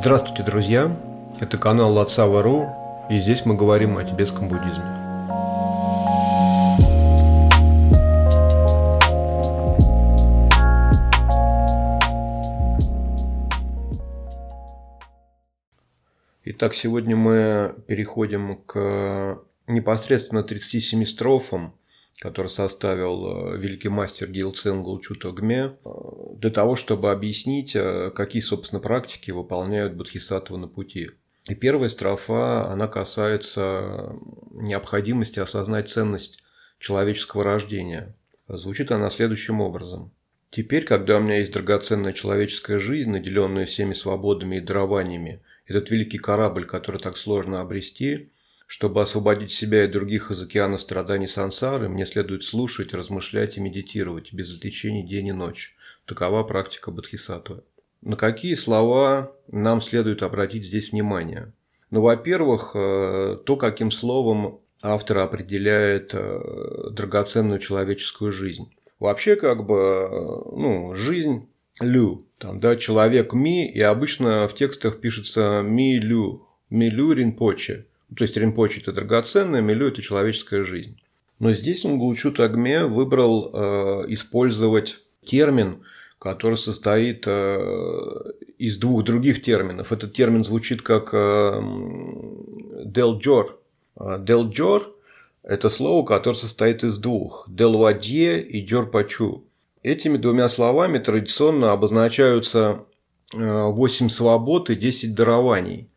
Здравствуйте, друзья! Это канал Лоцава.ру, и здесь мы говорим о тибетском буддизме. Итак, сегодня мы переходим к непосредственно 37 строфам, который составил великий мастер Гьялсе Нгульчу Тогме, для того, чтобы объяснить, какие, собственно, практики выполняют бодхисаттвы на пути. И первая строфа, она касается необходимости осознать ценность человеческого рождения. Звучит она следующим образом. «Теперь, когда у меня есть драгоценная человеческая жизнь, наделенная всеми свободами и дарованиями, этот великий корабль, который так сложно обрести, чтобы освободить себя и других из океана страданий сансары, мне следует слушать, размышлять и медитировать без отвлечений день и ночь. Такова практика бодхисаттвы». На какие слова нам следует обратить здесь внимание? Ну, во-первых, то, каким словом автор определяет драгоценную человеческую жизнь. Вообще, жизнь лю, человек ми, и обычно в текстах пишется ми лю ринпоче. То есть ринпоче – это драгоценное, милю – это человеческая жизнь. Но здесь Нгульчу Тогме выбрал использовать термин, который состоит из двух других терминов. Этот термин звучит как «делджор». «Делджор» – это слово, которое состоит из двух – «делвадье» и «дёрпачу». Этими двумя словами традиционно обозначаются 8 свобод и 10 дарований.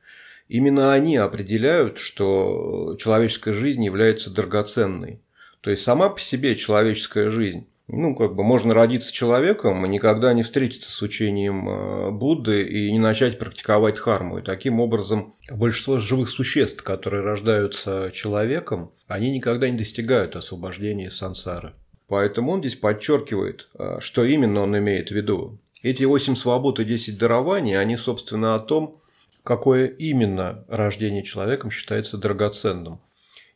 Именно они определяют, что человеческая жизнь является драгоценной. То есть сама по себе человеческая жизнь. Можно родиться человеком и никогда не встретиться с учением Будды и не начать практиковать дхарму. И таким образом большинство живых существ, которые рождаются человеком, они никогда не достигают освобождения из сансары. Поэтому он здесь подчеркивает, что именно он имеет в виду. Эти 8 свобод и 10 дарований, они, собственно, о том, какое именно рождение человеком считается драгоценным.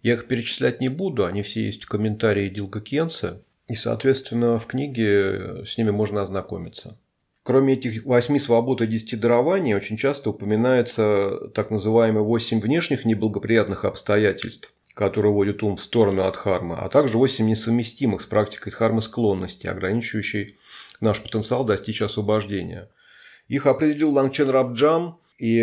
Я их перечислять не буду, они все есть в комментарии Дилго Кхьенце, и, соответственно, в книге с ними можно ознакомиться. Кроме этих 8 свобод и 10 дарований, очень часто упоминается так называемые 8 внешних неблагоприятных обстоятельств, которые уводят ум в сторону от дхармы, а также 8 несовместимых с практикой дхармы склонностей, ограничивающей наш потенциал достичь освобождения. Их определил Лонгчен Рабджам, и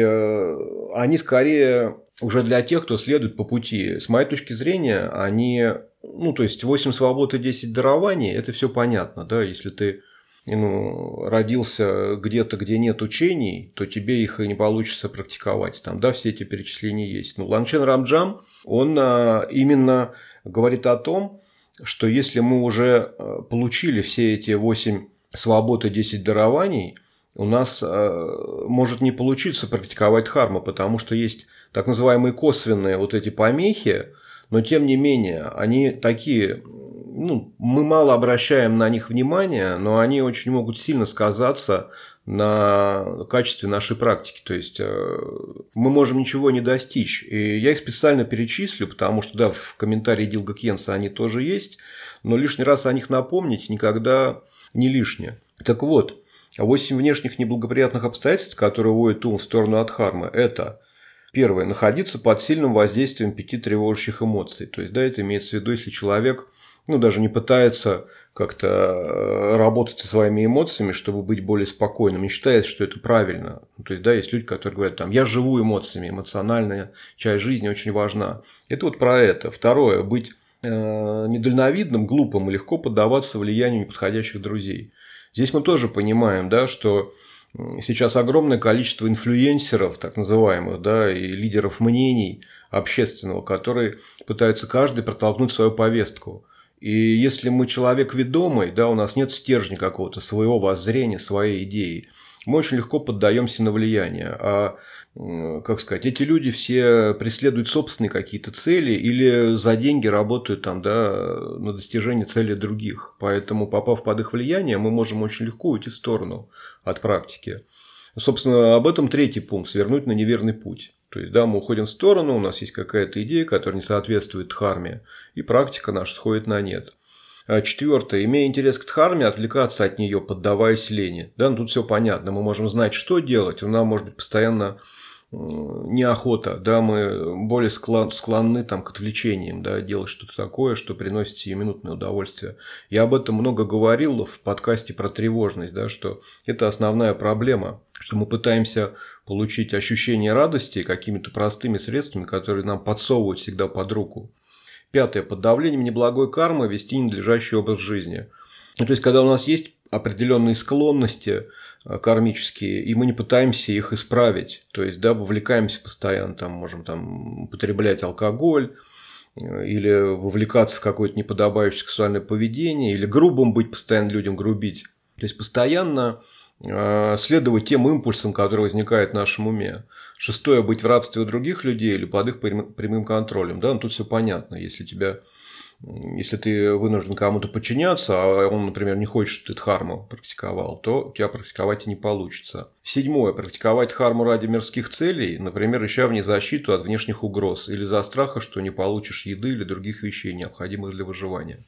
они скорее уже для тех, кто следует по пути. С моей точки зрения, они, 8 свобод и 10 дарований, это все понятно, да, если ты родился где-то, где нет учений, то тебе их и не получится практиковать, все эти перечисления есть. Лонгчен Рабджам, он именно говорит о том, что если мы уже получили все эти 8 свобод и 10 дарований, у нас может не получиться практиковать дхарму, потому что есть так называемые косвенные эти помехи, но тем не менее они такие, мы мало обращаем на них внимания, но они очень могут сильно сказаться на качестве нашей практики. То есть мы можем ничего не достичь. И я их специально перечислю, потому что в комментарии Дилго Кхьенце они тоже есть, но лишний раз о них напомнить никогда не лишнее. Так вот. 8 внешних неблагоприятных обстоятельств, которые уводят ум в сторону от дхармы, это первое, находиться под сильным воздействием 5 тревожащих эмоций. То есть, это имеется в виду, если человек даже не пытается как-то работать со своими эмоциями, чтобы быть более спокойным, не считает, что это правильно. То есть, есть люди, которые говорят, я живу эмоциями, эмоциональная часть жизни очень важна. Это про это. Второе, быть недальновидным, глупым и легко поддаваться влиянию неподходящих друзей. Здесь мы тоже понимаем, что сейчас огромное количество инфлюенсеров, так называемых, и лидеров мнений общественного, которые пытаются каждый протолкнуть свою повестку. И если мы человек ведомый, у нас нет стержня какого-то своего воззрения, своей идеи, мы очень легко поддаемся на влияние. А, эти люди все преследуют собственные какие-то цели или за деньги работают на достижение цели других. Поэтому, попав под их влияние, мы можем очень легко уйти в сторону от практики. Собственно, об этом третий пункт – свернуть на неверный путь. То есть, мы уходим в сторону, у нас есть какая-то идея, которая не соответствует дхарме, и практика наша сходит на нет. Четвертое. Имея интерес к дхарме, отвлекаться от нее, поддаваясь лени. Да, ну, тут все понятно. Мы можем знать, что делать. У нас может быть постоянно неохота. Да, мы более склонны там, к отвлечениям. Да, делать что-то такое, что приносит сиюминутное удовольствие. Я об этом много говорил в подкасте про тревожность. Да, что это основная проблема. Что мы пытаемся получить ощущение радости какими-то простыми средствами, которые нам подсовывают всегда под руку. Пятое. Под давлением неблагой кармы вести ненадлежащий образ жизни. То есть, когда у нас есть определенные склонности кармические, и мы не пытаемся их исправить. То есть, да, вовлекаемся постоянно, там, можем там, употреблять алкоголь, или вовлекаться в какое-то неподобающее сексуальное поведение, или грубым быть, постоянно людям грубить. То есть, постоянно следовать тем импульсам, которые возникают в нашем уме. Шестое. Быть в рабстве у других людей или под их прямым контролем. Да? Ну, тут все понятно. Если ты вынужден кому-то подчиняться, а он, например, не хочет, чтобы ты дхарму практиковал, то у тебя практиковать и не получится. Седьмое. Практиковать дхарму ради мирских целей, например, ища в ней защиту от внешних угроз или за страха, что не получишь еды или других вещей, необходимых для выживания.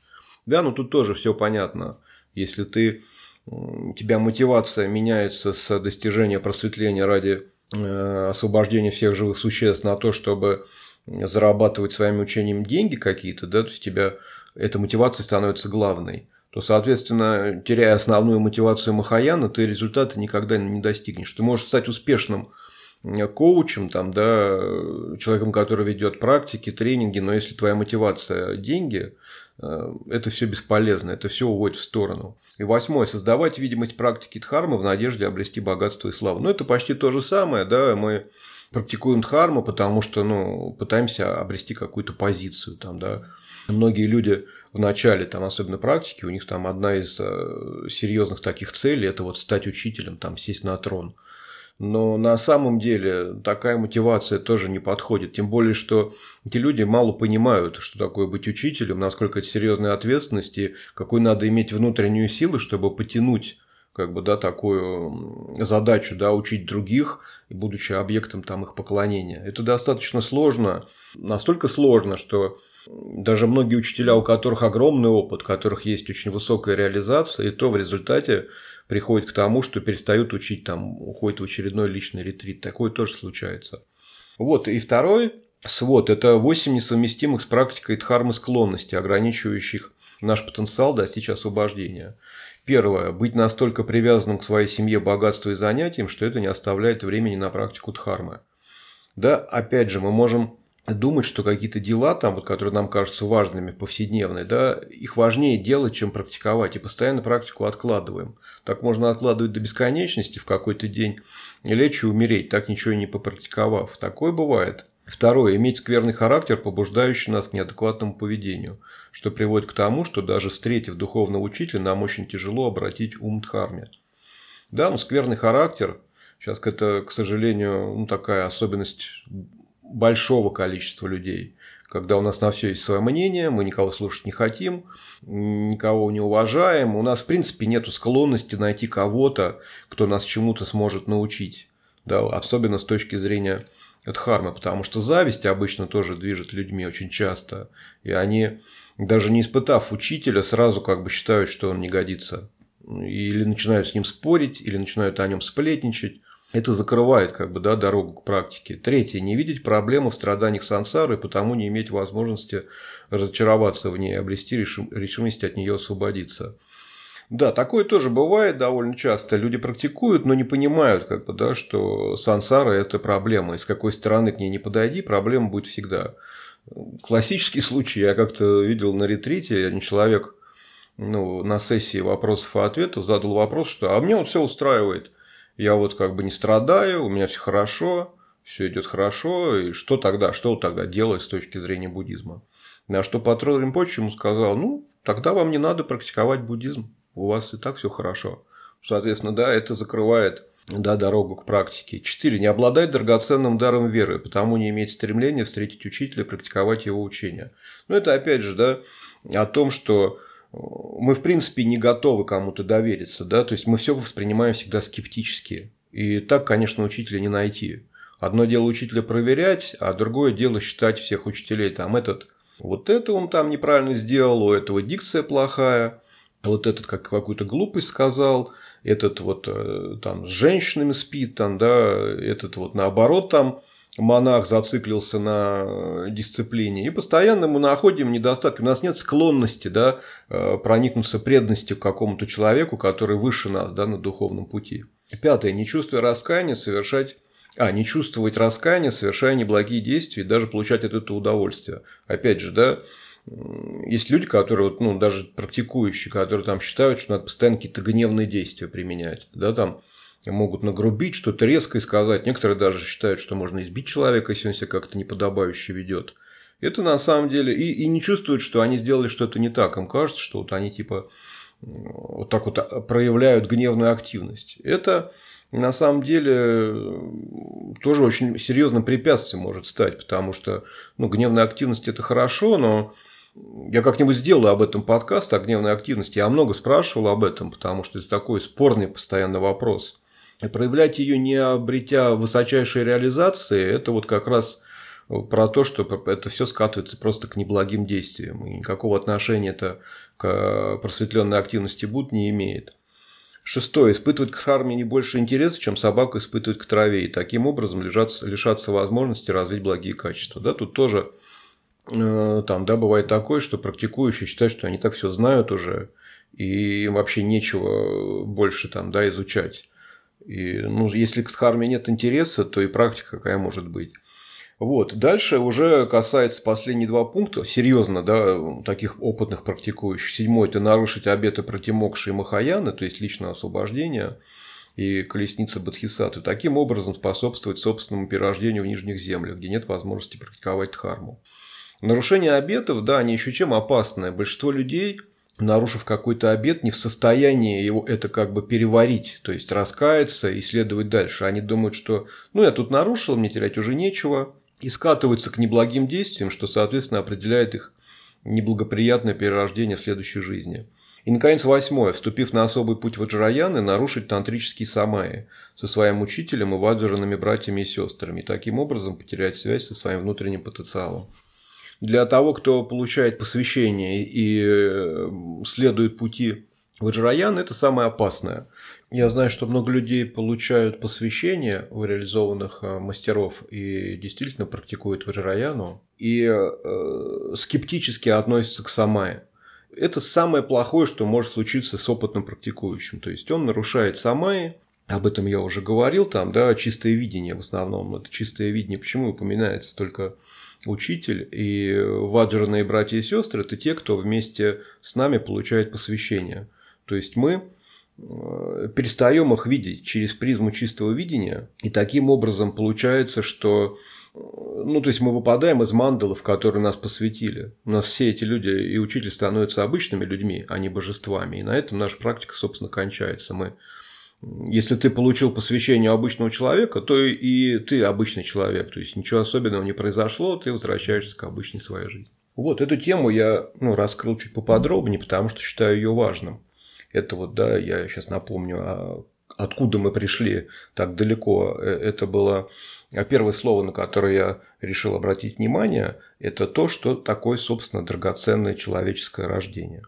Да, ну тут тоже все понятно. Если у тебя мотивация меняется с достижения просветления ради освобождение всех живых существ на то, чтобы зарабатывать своим учением деньги какие-то, да, то есть у тебя эта мотивация становится главной, то, соответственно, теряя основную мотивацию Махаяна, ты результаты никогда не достигнешь. Ты можешь стать успешным коучем, там, да, человеком, который ведет практики, тренинги, но если твоя мотивация – деньги, это все бесполезно, это все уводит в сторону. И восьмое. Создавать видимость практики дхармы в надежде обрести богатство и славу. Ну, это почти то же самое, да, мы практикуем дхарму, потому что, пытаемся обрести какую-то позицию, там, да. Многие люди в начале, там, особенно практики, у них там одна из серьезных таких целей – это вот стать учителем, там, сесть на трон. Но на самом деле такая мотивация тоже не подходит. Тем более, что эти люди мало понимают, что такое быть учителем, насколько это серьезная ответственность и какой надо иметь внутреннюю силу, чтобы потянуть такую задачу, да, учить других, будучи объектом там, их поклонения. Это достаточно сложно, настолько сложно, что даже многие учителя, у которых огромный опыт, у которых есть очень высокая реализация, и то в результате приходит к тому, что перестают учить, там, уходит в очередной личный ретрит. Такое тоже случается. Вот, и второй свод – это 8 несовместимых с практикой дхармы склонностей, ограничивающих наш потенциал достичь освобождения. Первое. Быть настолько привязанным к своей семье, богатству и занятиям, что это не оставляет времени на практику дхармы. Да, опять же, мы можем думать, что какие-то дела, там, вот, которые нам кажутся важными, повседневные, да, их важнее делать, чем практиковать. И постоянно практику откладываем. Так можно откладывать до бесконечности в какой-то день, лечь и умереть, так ничего и не попрактиковав. Такое бывает. Второе. Иметь скверный характер, побуждающий нас к неадекватному поведению, что приводит к тому, что даже встретив духовного учителя, нам очень тяжело обратить ум к дхарме. Да, но скверный характер, сейчас это, к сожалению, такая особенность большого количества людей, когда у нас на все есть свое мнение, мы никого слушать не хотим, никого не уважаем, у нас, в принципе, нет склонности найти кого-то, кто нас чему-то сможет научить, да, особенно с точки зрения дхармы, потому что зависть обычно тоже движет людьми очень часто, и они, даже не испытав учителя, сразу считают, что он не годится, или начинают с ним спорить, или начинают о нем сплетничать. Это закрывает дорогу к практике. Третье. Не видеть проблемы в страданиях сансары, потому не иметь возможности разочароваться в ней, обрести решимость от нее освободиться. Да, такое тоже бывает довольно часто. Люди практикуют, но не понимают, что сансара – это проблема. И с какой стороны к ней не подойди, проблема будет всегда. Классический случай. Я как-то видел на ретрите, один человек на сессии вопросов и ответов задал вопрос, что «а мне вот все устраивает». Я вот не страдаю, у меня все хорошо, все идет хорошо, и что тогда делать с точки зрения буддизма? На что Патрул Ринпоче ему сказал, тогда вам не надо практиковать буддизм, у вас и так все хорошо. Соответственно, да, это закрывает дорогу к практике. 4. Не обладать драгоценным даром веры, потому не иметь стремления встретить учителя, практиковать его учение. Это опять же, да, о том, что мы, в принципе, не готовы кому-то довериться, да, то есть мы все воспринимаем всегда скептически. И так, конечно, учителя не найти. Одно дело учителя проверять, а другое дело считать всех учителей. Там этот Вот это он там неправильно сделал, у этого дикция плохая, вот этот как какую-то глупость сказал, этот вот там с женщинами спит, там, да, этот вот наоборот там монах зациклился на дисциплине. И постоянно мы находим недостатки. У нас нет склонности, да, проникнуться преданностью к какому-то человеку, который выше нас, да, на духовном пути. Пятое. Не чувствовать раскаяния, совершая неблагие действия и даже получать от этого удовольствие. Опять же, да, есть люди, которые, ну, даже практикующие, которые там считают, что надо постоянно какие-то гневные действия применять, да, там могут нагрубить, что-то резко и сказать. Некоторые даже считают, что можно избить человека, если он себя как-то неподобающе ведет. Это на самом деле... И не чувствуют, что они сделали что-то не так. Им кажется, что вот они типа вот так вот проявляют гневную активность. Это на самом деле тоже очень серьезным препятствием может стать, потому что, ну, гневная активность – это хорошо, но... Я как-нибудь сделаю об этом подкаст, о гневной активности. Я много спрашивал об этом, потому что это такой спорный постоянно вопрос. И проявлять ее, не обретя высочайшей реализации, это вот как раз про то, что это все скатывается просто к неблагим действиям. И никакого отношения это к просветленной активности Будды не имеет. Шестое. Испытывать к дхарме не больше интереса, чем собака испытывает к траве. И таким образом лишаться возможности развить благие качества. Да, тут тоже там, да, бывает такое, что практикующие считают, что они так все знают уже, и им вообще нечего больше там, да, изучать. И, ну, если к дхарме нет интереса, то и практика какая может быть. Вот. Дальше уже касается последних два пункта, серьезно, да, таких опытных практикующих. Седьмое – это нарушить обеты пратимокши и махаяны, то есть личное освобождение и колесница бодхисаттвы. Таким образом способствовать собственному перерождению в нижних землях, где нет возможности практиковать дхарму. Нарушение обетов, да, они еще чем опасны. Большинство людей, нарушив какой-то обет, не в состоянии его это как бы переварить, то есть раскаяться и следовать дальше. Они думают, что, ну, я тут нарушил, мне терять уже нечего, и скатываются к неблагим действиям, что, соответственно, определяет их неблагоприятное перерождение в следующей жизни. И, наконец, восьмое. Вступив на особый путь ваджраяны, нарушить тантрические самаи со своим учителем и ваджранами братьями и сестрами, и таким образом потерять связь со своим внутренним потенциалом. Для того, кто получает посвящение и следует пути ваджраяны, это самое опасное. Я знаю, что много людей получают посвящение у реализованных мастеров и действительно практикуют ваджраяну и скептически относятся к самае. Это самое плохое, что может случиться с опытным практикующим. То есть он нарушает самаи. Об этом я уже говорил, там, да, чистое видение в основном. Это чистое видение, почему упоминается только учитель и ваджраные братья и сестры – это те, кто вместе с нами получает посвящение. То есть мы перестаем их видеть через призму чистого видения, и таким образом получается, что, ну, то есть мы выпадаем из мандалы, в которые нас посвятили. У нас все эти люди и учитель становятся обычными людьми, а не божествами. И на этом наша практика, собственно, кончается. Если ты получил посвящение обычного человека, то и ты обычный человек. То есть ничего особенного не произошло, ты возвращаешься к обычной своей жизни. Вот эту тему я, ну, раскрыл чуть поподробнее, потому что считаю ее важным. Это вот, да, я сейчас напомню, откуда мы пришли так далеко. Это было первое слово, на которое я решил обратить внимание, это то, что такое, собственно, драгоценное человеческое рождение.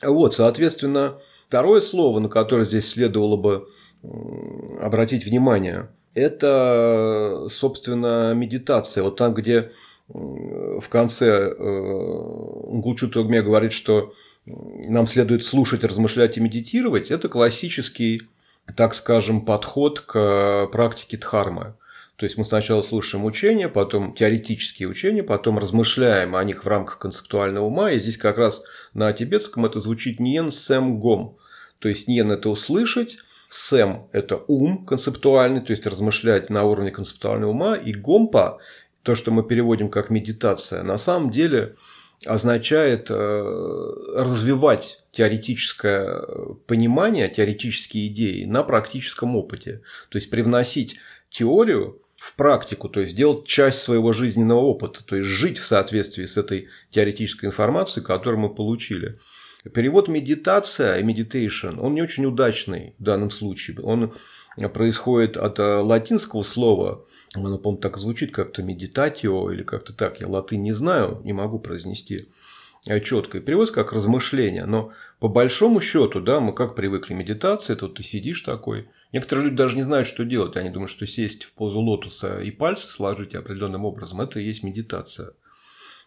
Вот, соответственно, второе слово, на которое здесь следовало бы обратить внимание, это, собственно, медитация. Вот там, где в конце Нгульчу Тогме говорит, что нам следует слушать, размышлять и медитировать, это классический, так скажем, подход к практике дхармы. То есть мы сначала слушаем учения, потом теоретические учения, потом размышляем о них в рамках концептуального ума. И здесь как раз на тибетском это звучит ньен сэм гом. То есть ньен – это услышать, сэм – это ум концептуальный, то есть размышлять на уровне концептуального ума. И гомпа, то, что мы переводим как медитация, на самом деле означает развивать теоретическое понимание, теоретические идеи на практическом опыте. То есть привносить теорию в практику, то есть делать часть своего жизненного опыта, то есть жить в соответствии с этой теоретической информацией, которую мы получили. Перевод медитация, meditation, он не очень удачный в данном случае. Он происходит от латинского слова, оно, по-моему, так звучит как-то meditatio или как-то так. Я латынь не знаю, не могу произнести четко. И перевод как размышление. Но по большому счету, да, мы как привыкли медитация, тут ты сидишь такой. Некоторые люди даже не знают, что делать. Они думают, что сесть в позу лотоса и пальцы сложить определенным образом – это и есть медитация.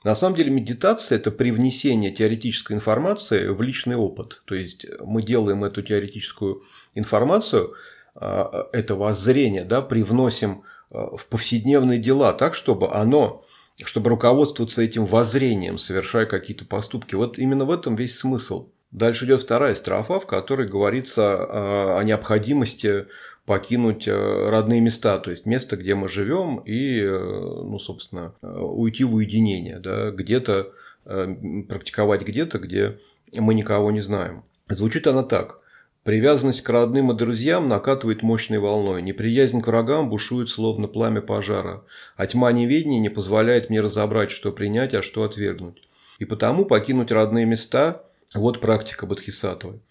На самом деле медитация – это привнесение теоретической информации в личный опыт. То есть мы делаем эту теоретическую информацию, это воззрение, да, привносим в повседневные дела так, чтобы оно, чтобы руководствоваться этим воззрением, совершая какие-то поступки. Вот именно в этом весь смысл. Дальше идет вторая строфа, в которой говорится о необходимости покинуть родные места, то есть место, где мы живем, и, ну, собственно, уйти в уединение, да, где-то практиковать где-то, где мы никого не знаем. Звучит она так. Привязанность к родным и друзьям накатывает мощной волной. Неприязнь к врагам бушует, словно пламя пожара. А тьма неведения не позволяет мне разобрать, что принять, а что отвергнуть. И потому покинуть родные места – вот практика бодхисаттвы.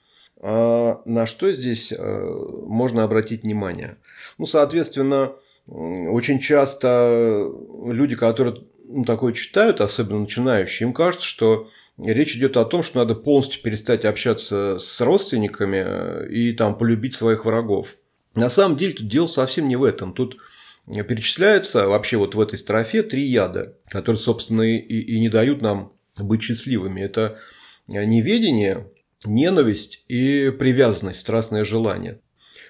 А на что здесь можно обратить внимание? Ну, соответственно, очень часто люди, которые такое читают, особенно начинающие, им кажется, что речь идет о том, что надо полностью перестать общаться с родственниками и там полюбить своих врагов. На самом деле тут дело совсем не в этом. Тут перечисляется вообще вот в этой строфе три яда, которые, собственно, и не дают нам быть счастливыми. Это неведение, ненависть и привязанность, страстное желание.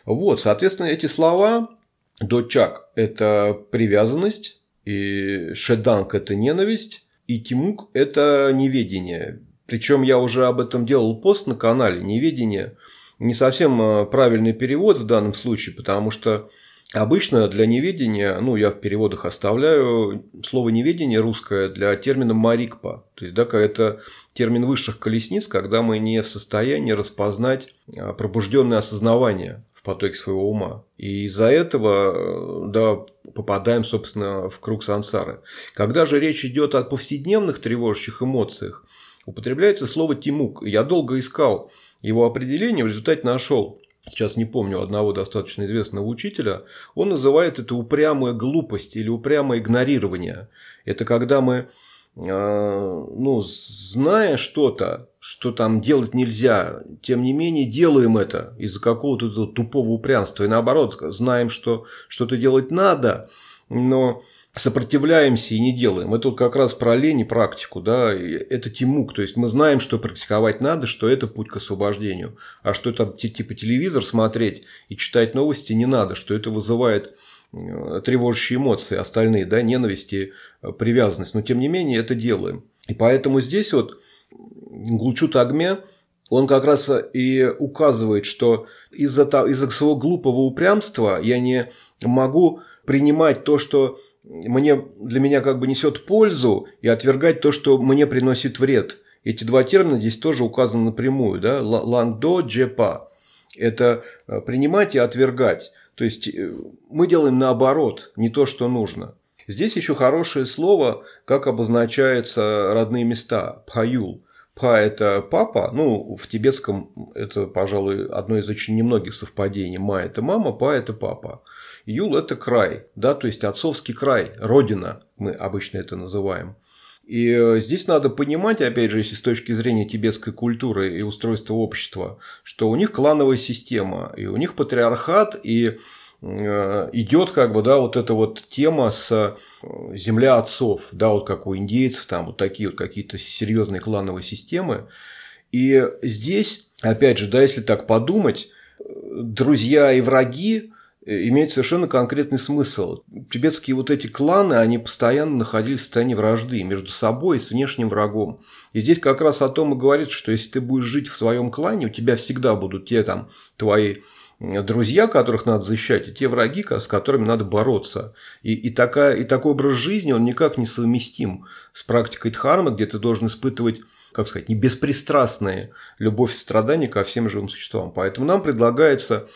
Вот, соответственно, эти слова дочак – это привязанность, и шеданг – это ненависть, и тимук – это неведение. Причем я уже об этом делал пост на канале. Неведение – не совсем правильный перевод в данном случае, потому что обычно для неведения, ну, я в переводах оставляю слово неведение русское для термина марикпа. То есть, да, это термин высших колесниц, когда мы не в состоянии распознать пробужденное осознавание в потоке своего ума. И из-за этого, да, попадаем, собственно, в круг сансары. Когда же речь идет о повседневных тревожащих эмоциях, употребляется слово тимук. Я долго искал его определение, в результате нашел. Сейчас не помню одного достаточно известного учителя. Он называет это упрямая глупость или упрямое игнорирование. Это когда мы, ну, зная что-то, что там делать нельзя, тем не менее делаем это из-за какого-то тупого упрямства. И наоборот, знаем, что что-то делать надо, но сопротивляемся и не делаем. Это вот как раз про лень и практику, да, это тимук. То есть мы знаем, что практиковать надо, что это путь к освобождению. А что там типа телевизор смотреть и читать новости не надо, что это вызывает тревожащие эмоции остальные, да, ненависть и привязанность. Но тем не менее это делаем. И поэтому здесь вот Нгульчу Тогме, он как раз и указывает, что из-за своего глупого упрямства я не могу принимать то, что для меня как бы несет пользу, и отвергать то, что мне приносит вред. Эти два термина здесь тоже указаны напрямую. Да? Ландо, джепа. Это принимать и отвергать. То есть мы делаем наоборот, не то, что нужно. Здесь еще хорошее слово, как обозначаются родные места. Пхаюл. Пха – это папа. Ну, в тибетском это, пожалуй, одно из очень немногих совпадений. Ма – это мама, па – это папа. Юл – это край, да, то есть отцовский край, родина, мы обычно это называем. И здесь надо понимать, опять же, если с точки зрения тибетской культуры и устройства общества, что у них клановая система, и у них патриархат, и идет как бы, да, вот эта вот тема с земля отцов, да, вот как у индейцев, там вот такие вот какие-то серьезные клановые системы. И здесь, опять же, да, если так подумать, друзья и враги имеет совершенно конкретный смысл. Тибетские вот эти кланы, они постоянно находились в состоянии вражды между собой и с внешним врагом. И здесь как раз о том и говорится, что если ты будешь жить в своем клане, у тебя всегда будут те там твои друзья, которых надо защищать, и те враги, с которыми надо бороться. И такой образ жизни, он никак не совместим с практикой дхармы, где ты должен испытывать, как сказать, не беспристрастные любовь и страдания ко всем живым существам. Поэтому нам предлагается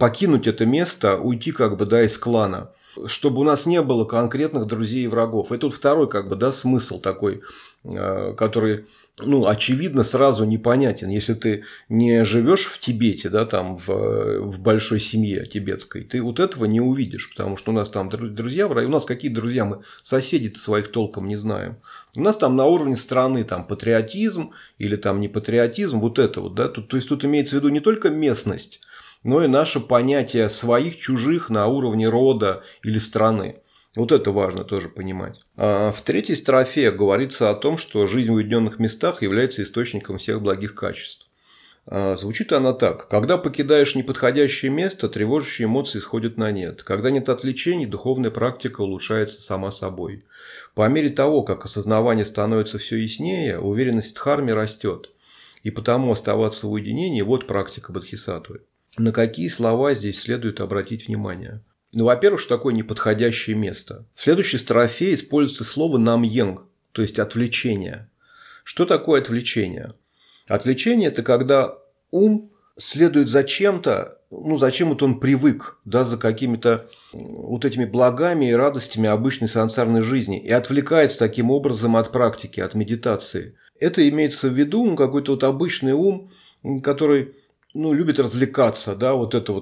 покинуть это место, уйти как бы, да, из клана. чтобы у нас не было конкретных друзей и врагов. Это вот второй смысл такой, который очевидно сразу непонятен. Если ты не живешь в Тибете, в большой семье тибетской, ты вот этого не увидишь, потому что у нас там друзья, враги. У нас какие друзья, мы соседей-то своих толком не знаем. У нас там на уровне страны патриотизм или не патриотизм, тут имеется в виду не только местность, но и наше понятие своих, чужих на уровне рода или страны. Вот это важно тоже понимать. В третьей строфе говорится о том, что жизнь в уединенных местах является источником всех благих качеств. Звучит она так. Когда покидаешь неподходящее место, тревожащие эмоции сходят на нет. Когда нет отвлечений, духовная практика улучшается сама собой. По мере того, как осознавание становится все яснее, уверенность в дхарме растет. И потому оставаться в уединении – вот практика бодхисаттвы. На какие слова здесь следует обратить внимание? Во-первых, что такое неподходящее место? В следующей строфе используется слово намьенг, то есть отвлечение. Что такое отвлечение? Отвлечение – это когда ум следует за чем-то, зачем он привык, за какими-то этими благами и радостями обычной сансарной жизни и отвлекается таким образом от практики, от медитации. Это имеется в виду какой-то обычный ум, который любит развлекаться,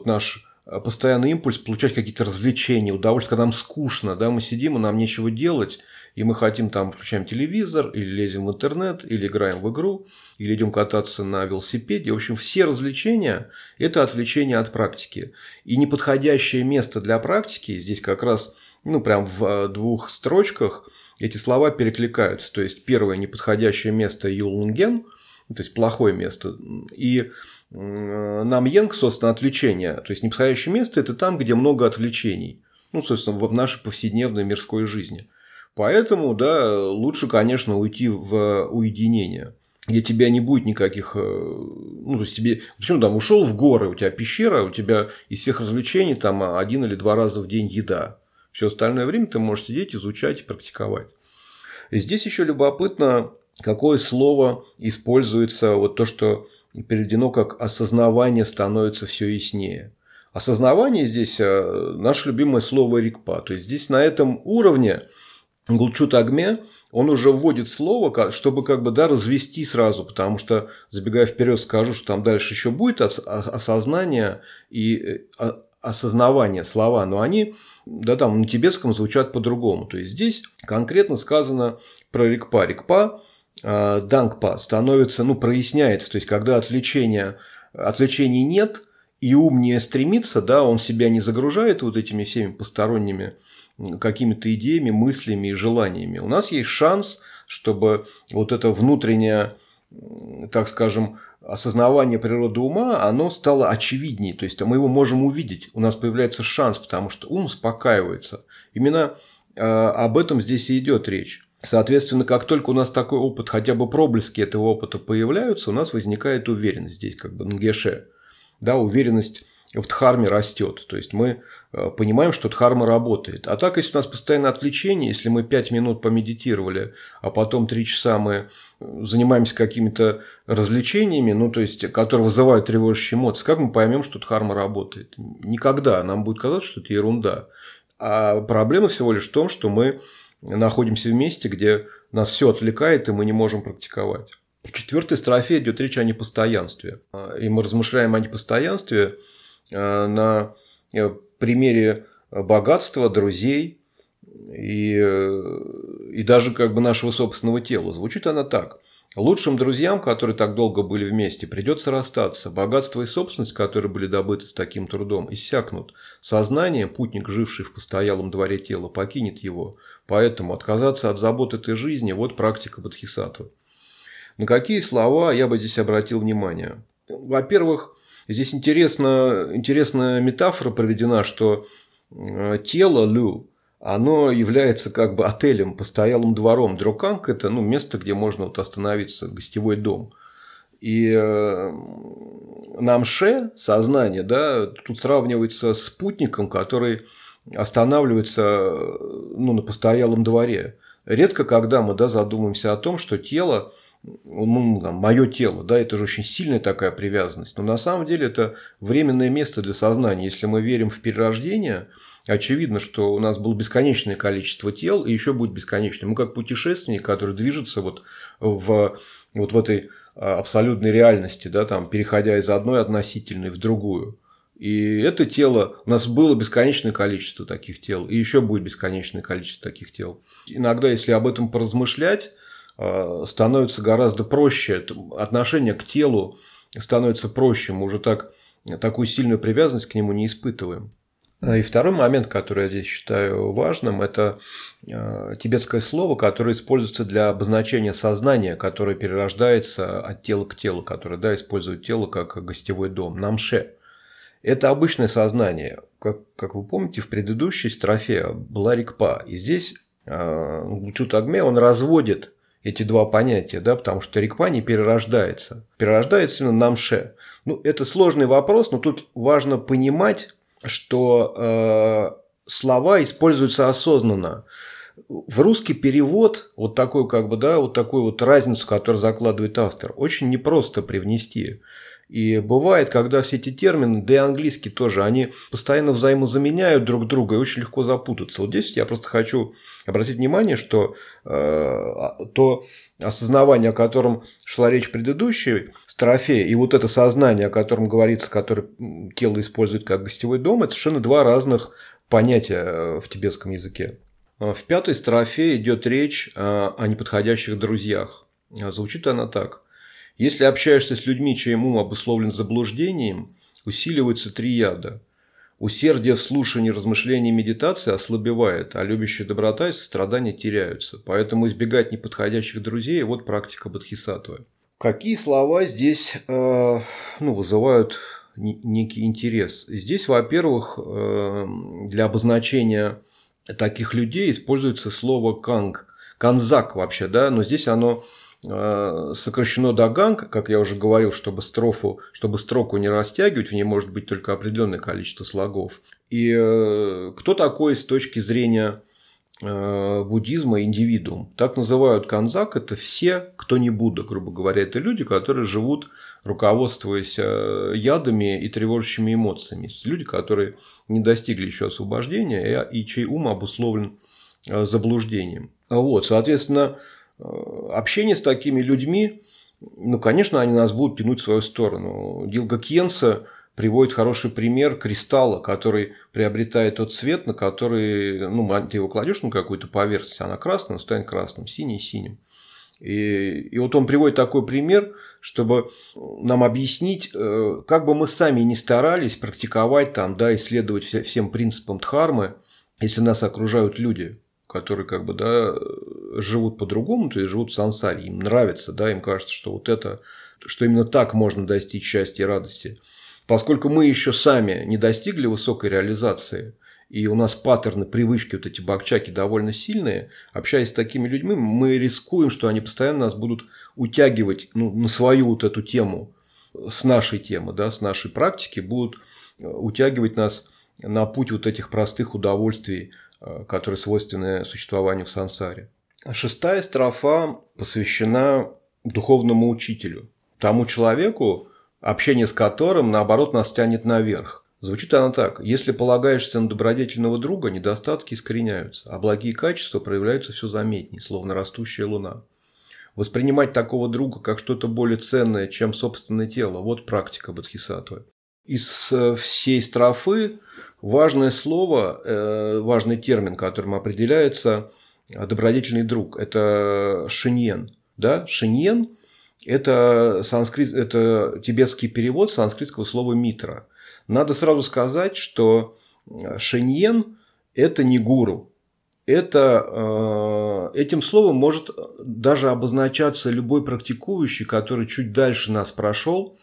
наш постоянный импульс получать какие-то развлечения, удовольствие, когда нам скучно, мы сидим, и нам нечего делать, и мы хотим включаем телевизор, или лезем в интернет, или играем в игру, или идем кататься на велосипеде. В общем, все развлечения – это отвлечение от практики. И неподходящее место для практики, здесь как раз, в двух строчках эти слова перекликаются. То есть, первое неподходящее место – юлунген, то есть плохое место, и намьенг, собственно, отвлечение. То есть неподходящее место – это там, где много отвлечений, собственно, в нашей повседневной мирской жизни. Поэтому, лучше, конечно, уйти в уединение, где тебя не будет никаких… Почему ушел в горы, у тебя пещера, у тебя из всех развлечений один или два раза в день еда. Все остальное время ты можешь сидеть, изучать и практиковать. И здесь еще любопытно… Какое слово используется, то, что переведено как «осознавание становится все яснее». Осознавание здесь наше любимое слово «рикпа». То есть, здесь на этом уровне Нгульчу Тогме, он уже вводит слово, чтобы развести сразу, потому что, забегая вперед, скажу, что там дальше еще будет осознание и осознавание слова, но они на тибетском звучат по-другому. То есть, здесь конкретно сказано про рикпа. Рикпа Дангпа становится, проясняется, то есть, когда отвлечений нет, и ум не стремится, он себя не загружает этими всеми посторонними какими-то идеями, мыслями и желаниями. У нас есть шанс, чтобы это внутреннее, так скажем, осознавание природы ума, оно стало очевиднее, то есть, мы его можем увидеть, у нас появляется шанс, потому что ум успокаивается. Именно об этом здесь и идет речь. Соответственно, как только у нас такой опыт, хотя бы проблески этого опыта появляются, у нас возникает уверенность здесь, нгеше. Уверенность в дхарме растет. То есть, мы понимаем, что дхарма работает. А так, если у нас постоянное отвлечение, если мы 5 минут помедитировали, а потом 3 часа мы занимаемся какими-то развлечениями, которые вызывают тревожащие эмоции, как мы поймем, что дхарма работает? Никогда. Нам будет казаться, что это ерунда. А проблема всего лишь в том, что мы находимся в месте, где нас все отвлекает, и мы не можем практиковать. В 4 строфе идет речь о непостоянстве. И мы размышляем о непостоянстве на примере богатства, друзей и даже нашего собственного тела. Звучит она так. Лучшим друзьям, которые так долго были вместе, придется расстаться. Богатство и собственность, которые были добыты с таким трудом, иссякнут. Сознание, путник, живший в постоялом дворе тела, покинет его. Поэтому отказаться от забот этой жизни – вот практика бодхисаттвы. На какие слова я бы здесь обратил внимание? Во-первых, здесь интересная метафора проведена, что тело лю, оно является отелем, постоялым двором. Дроканг – это место, где можно остановиться, гостевой дом. И намше, сознание, тут сравнивается с путником, который останавливается на постоялом дворе. Редко когда мы задумываемся о том, что тело, мое тело, это же очень сильная такая привязанность. Но на самом деле это временное место для сознания. Если мы верим в перерождение, очевидно, что у нас было бесконечное количество тел и еще будет бесконечное. Мы как путешественник, который движется в этой абсолютной реальности, переходя из одной относительной в другую. И это тело, у нас было бесконечное количество таких тел, и еще будет бесконечное количество таких тел. Иногда, если об этом поразмышлять, становится гораздо проще, отношение к телу становится проще, мы уже такую сильную привязанность к нему не испытываем. И второй момент, который я здесь считаю важным, это тибетское слово, которое используется для обозначения сознания, которое перерождается от тела к телу, которое использует тело как гостевой дом, намше. Это обычное сознание. Как вы помните, в предыдущей строфе была рикпа. И здесь Нгульчу Тогме, он разводит эти два понятия, потому что рикпа не перерождается. Перерождается именно намше. Это сложный вопрос, но тут важно понимать, что слова используются осознанно. В русский перевод такую разницу, которую закладывает автор, очень непросто привнести. И бывает, когда все эти термины, да и английский тоже, они постоянно взаимозаменяют друг друга и очень легко запутаться. Вот здесь я просто хочу обратить внимание, что то осознавание, о котором шла речь в предыдущей строфе, и это сознание, о котором говорится, которое тело использует как гостевой дом, это совершенно два разных понятия в тибетском языке. В пятой строфе идет речь о неподходящих друзьях. Звучит она так. Если общаешься с людьми, чей ум обусловлен заблуждением, усиливаются три яда. Усердие в слушании, размышлении, медитации ослабевает, а любящая доброта и сострадание теряются. Поэтому избегать неподходящих друзей – вот практика бодхисаттвы. Какие слова здесь вызывают некий интерес? Здесь, во-первых, для обозначения таких людей используется слово «канг». «Канзак» вообще, но здесь оно сокращено до ганг, как я уже говорил, чтобы строку не растягивать, в ней может быть только определенное количество слогов. И кто такой с точки зрения буддизма индивидуум? Так называют канзак – это все, кто не Будда, грубо говоря. Это люди, которые живут, руководствуясь ядами и тревожащими эмоциями. Люди, которые не достигли еще освобождения и чей ум обусловлен заблуждением. Соответственно, общение с такими людьми, конечно, они нас будут тянуть в свою сторону. Дилго Кхьенце приводит хороший пример кристалла, который приобретает тот цвет, на который ты его кладешь на какую-то поверхность, она красная, он станет красным, синий – синим. И он приводит такой пример, чтобы нам объяснить, как бы мы сами не старались практиковать, исследовать всем принципам Дхармы, если нас окружают люди, которые живут по-другому, то есть живут в сансаре, им нравится, им кажется, что что именно так можно достичь счастья и радости. Поскольку мы еще сами не достигли высокой реализации, и у нас паттерны, привычки, эти бакчаки довольно сильные, общаясь с такими людьми, мы рискуем, что они постоянно нас будут утягивать на свою эту тему, с нашей темы, с нашей практики, будут утягивать нас на путь этих простых удовольствий, которые свойственны существованию в сансаре. Шестая строфа посвящена духовному учителю, тому человеку, общение с которым, наоборот, нас тянет наверх. Звучит она так. Если полагаешься на добродетельного друга, недостатки искореняются, а благие качества проявляются все заметнее, словно растущая луна. Воспринимать такого друга как что-то более ценное, чем собственное тело – вот практика бодхисаттвы. Из всей строфы важное слово, важный термин, которым определяется добродетельный друг, это шиньен. Шиньен – это тибетский перевод санскритского слова «митра». Надо сразу сказать, что шиньен – это не гуру. Этим словом может даже обозначаться любой практикующий, который чуть дальше нас прошел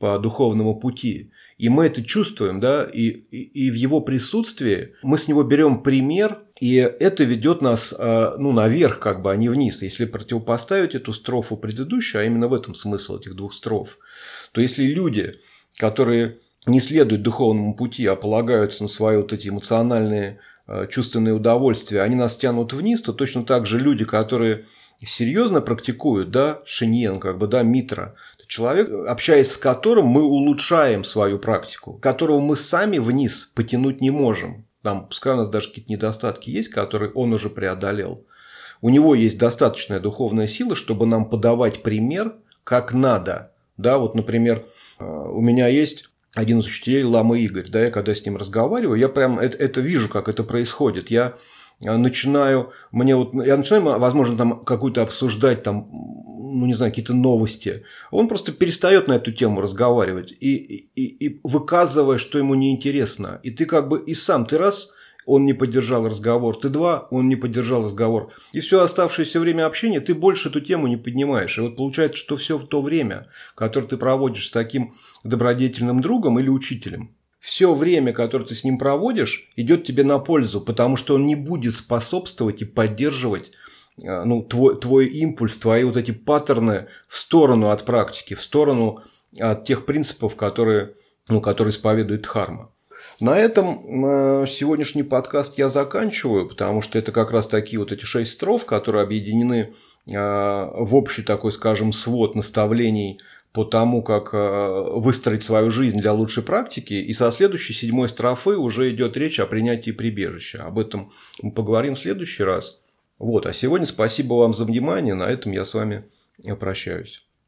по духовному пути. И мы это чувствуем, и в его присутствии мы с него берем пример, и это ведет нас наверх, а не вниз. Если противопоставить эту строфу предыдущей, а именно в этом смысл этих двух строф, то если люди, которые не следуют духовному пути, а полагаются на свои эти эмоциональные чувственные удовольствия, они нас тянут вниз, то точно так же люди, которые серьезно практикуют, да, шиньен, как бы, да, митра, человек, общаясь с которым мы улучшаем свою практику, которого мы сами вниз потянуть не можем. Там, пускай у нас даже какие-то недостатки есть, которые он уже преодолел. У него есть достаточная духовная сила, чтобы нам подавать пример, как надо. Да, вот, например, у меня есть один из учителей, Лама Игорь. Да, я когда с ним разговариваю, я прям это вижу, как это происходит. Я начинаю, возможно, там какую-то обсуждать, там, ну, не знаю, какие-то новости. Он просто перестает на эту тему разговаривать, и выказывая, что ему неинтересно. И ты как бы и сам, ты раз, он не поддержал разговор, ты два, он не поддержал разговор. И все оставшееся время общения ты больше эту тему не поднимаешь. И вот получается, что все в то время, которое ты проводишь с таким добродетельным другом или учителем, все время, которое ты с ним проводишь, идет тебе на пользу, потому что он не будет способствовать и поддерживать, ну, твой импульс, твои вот эти паттерны в сторону от практики, в сторону от тех принципов, которые исповедует Дхарма. На этом сегодняшний подкаст я заканчиваю, потому что это как раз такие вот эти 6 строф, которые объединены в общий такой, скажем, свод наставлений по тому, как выстроить свою жизнь для лучшей практики. И со следующей, 7 строфы, уже идет речь о принятии прибежища. Об этом мы поговорим в следующий раз. Вот. А сегодня спасибо вам за внимание. На этом я с вами прощаюсь.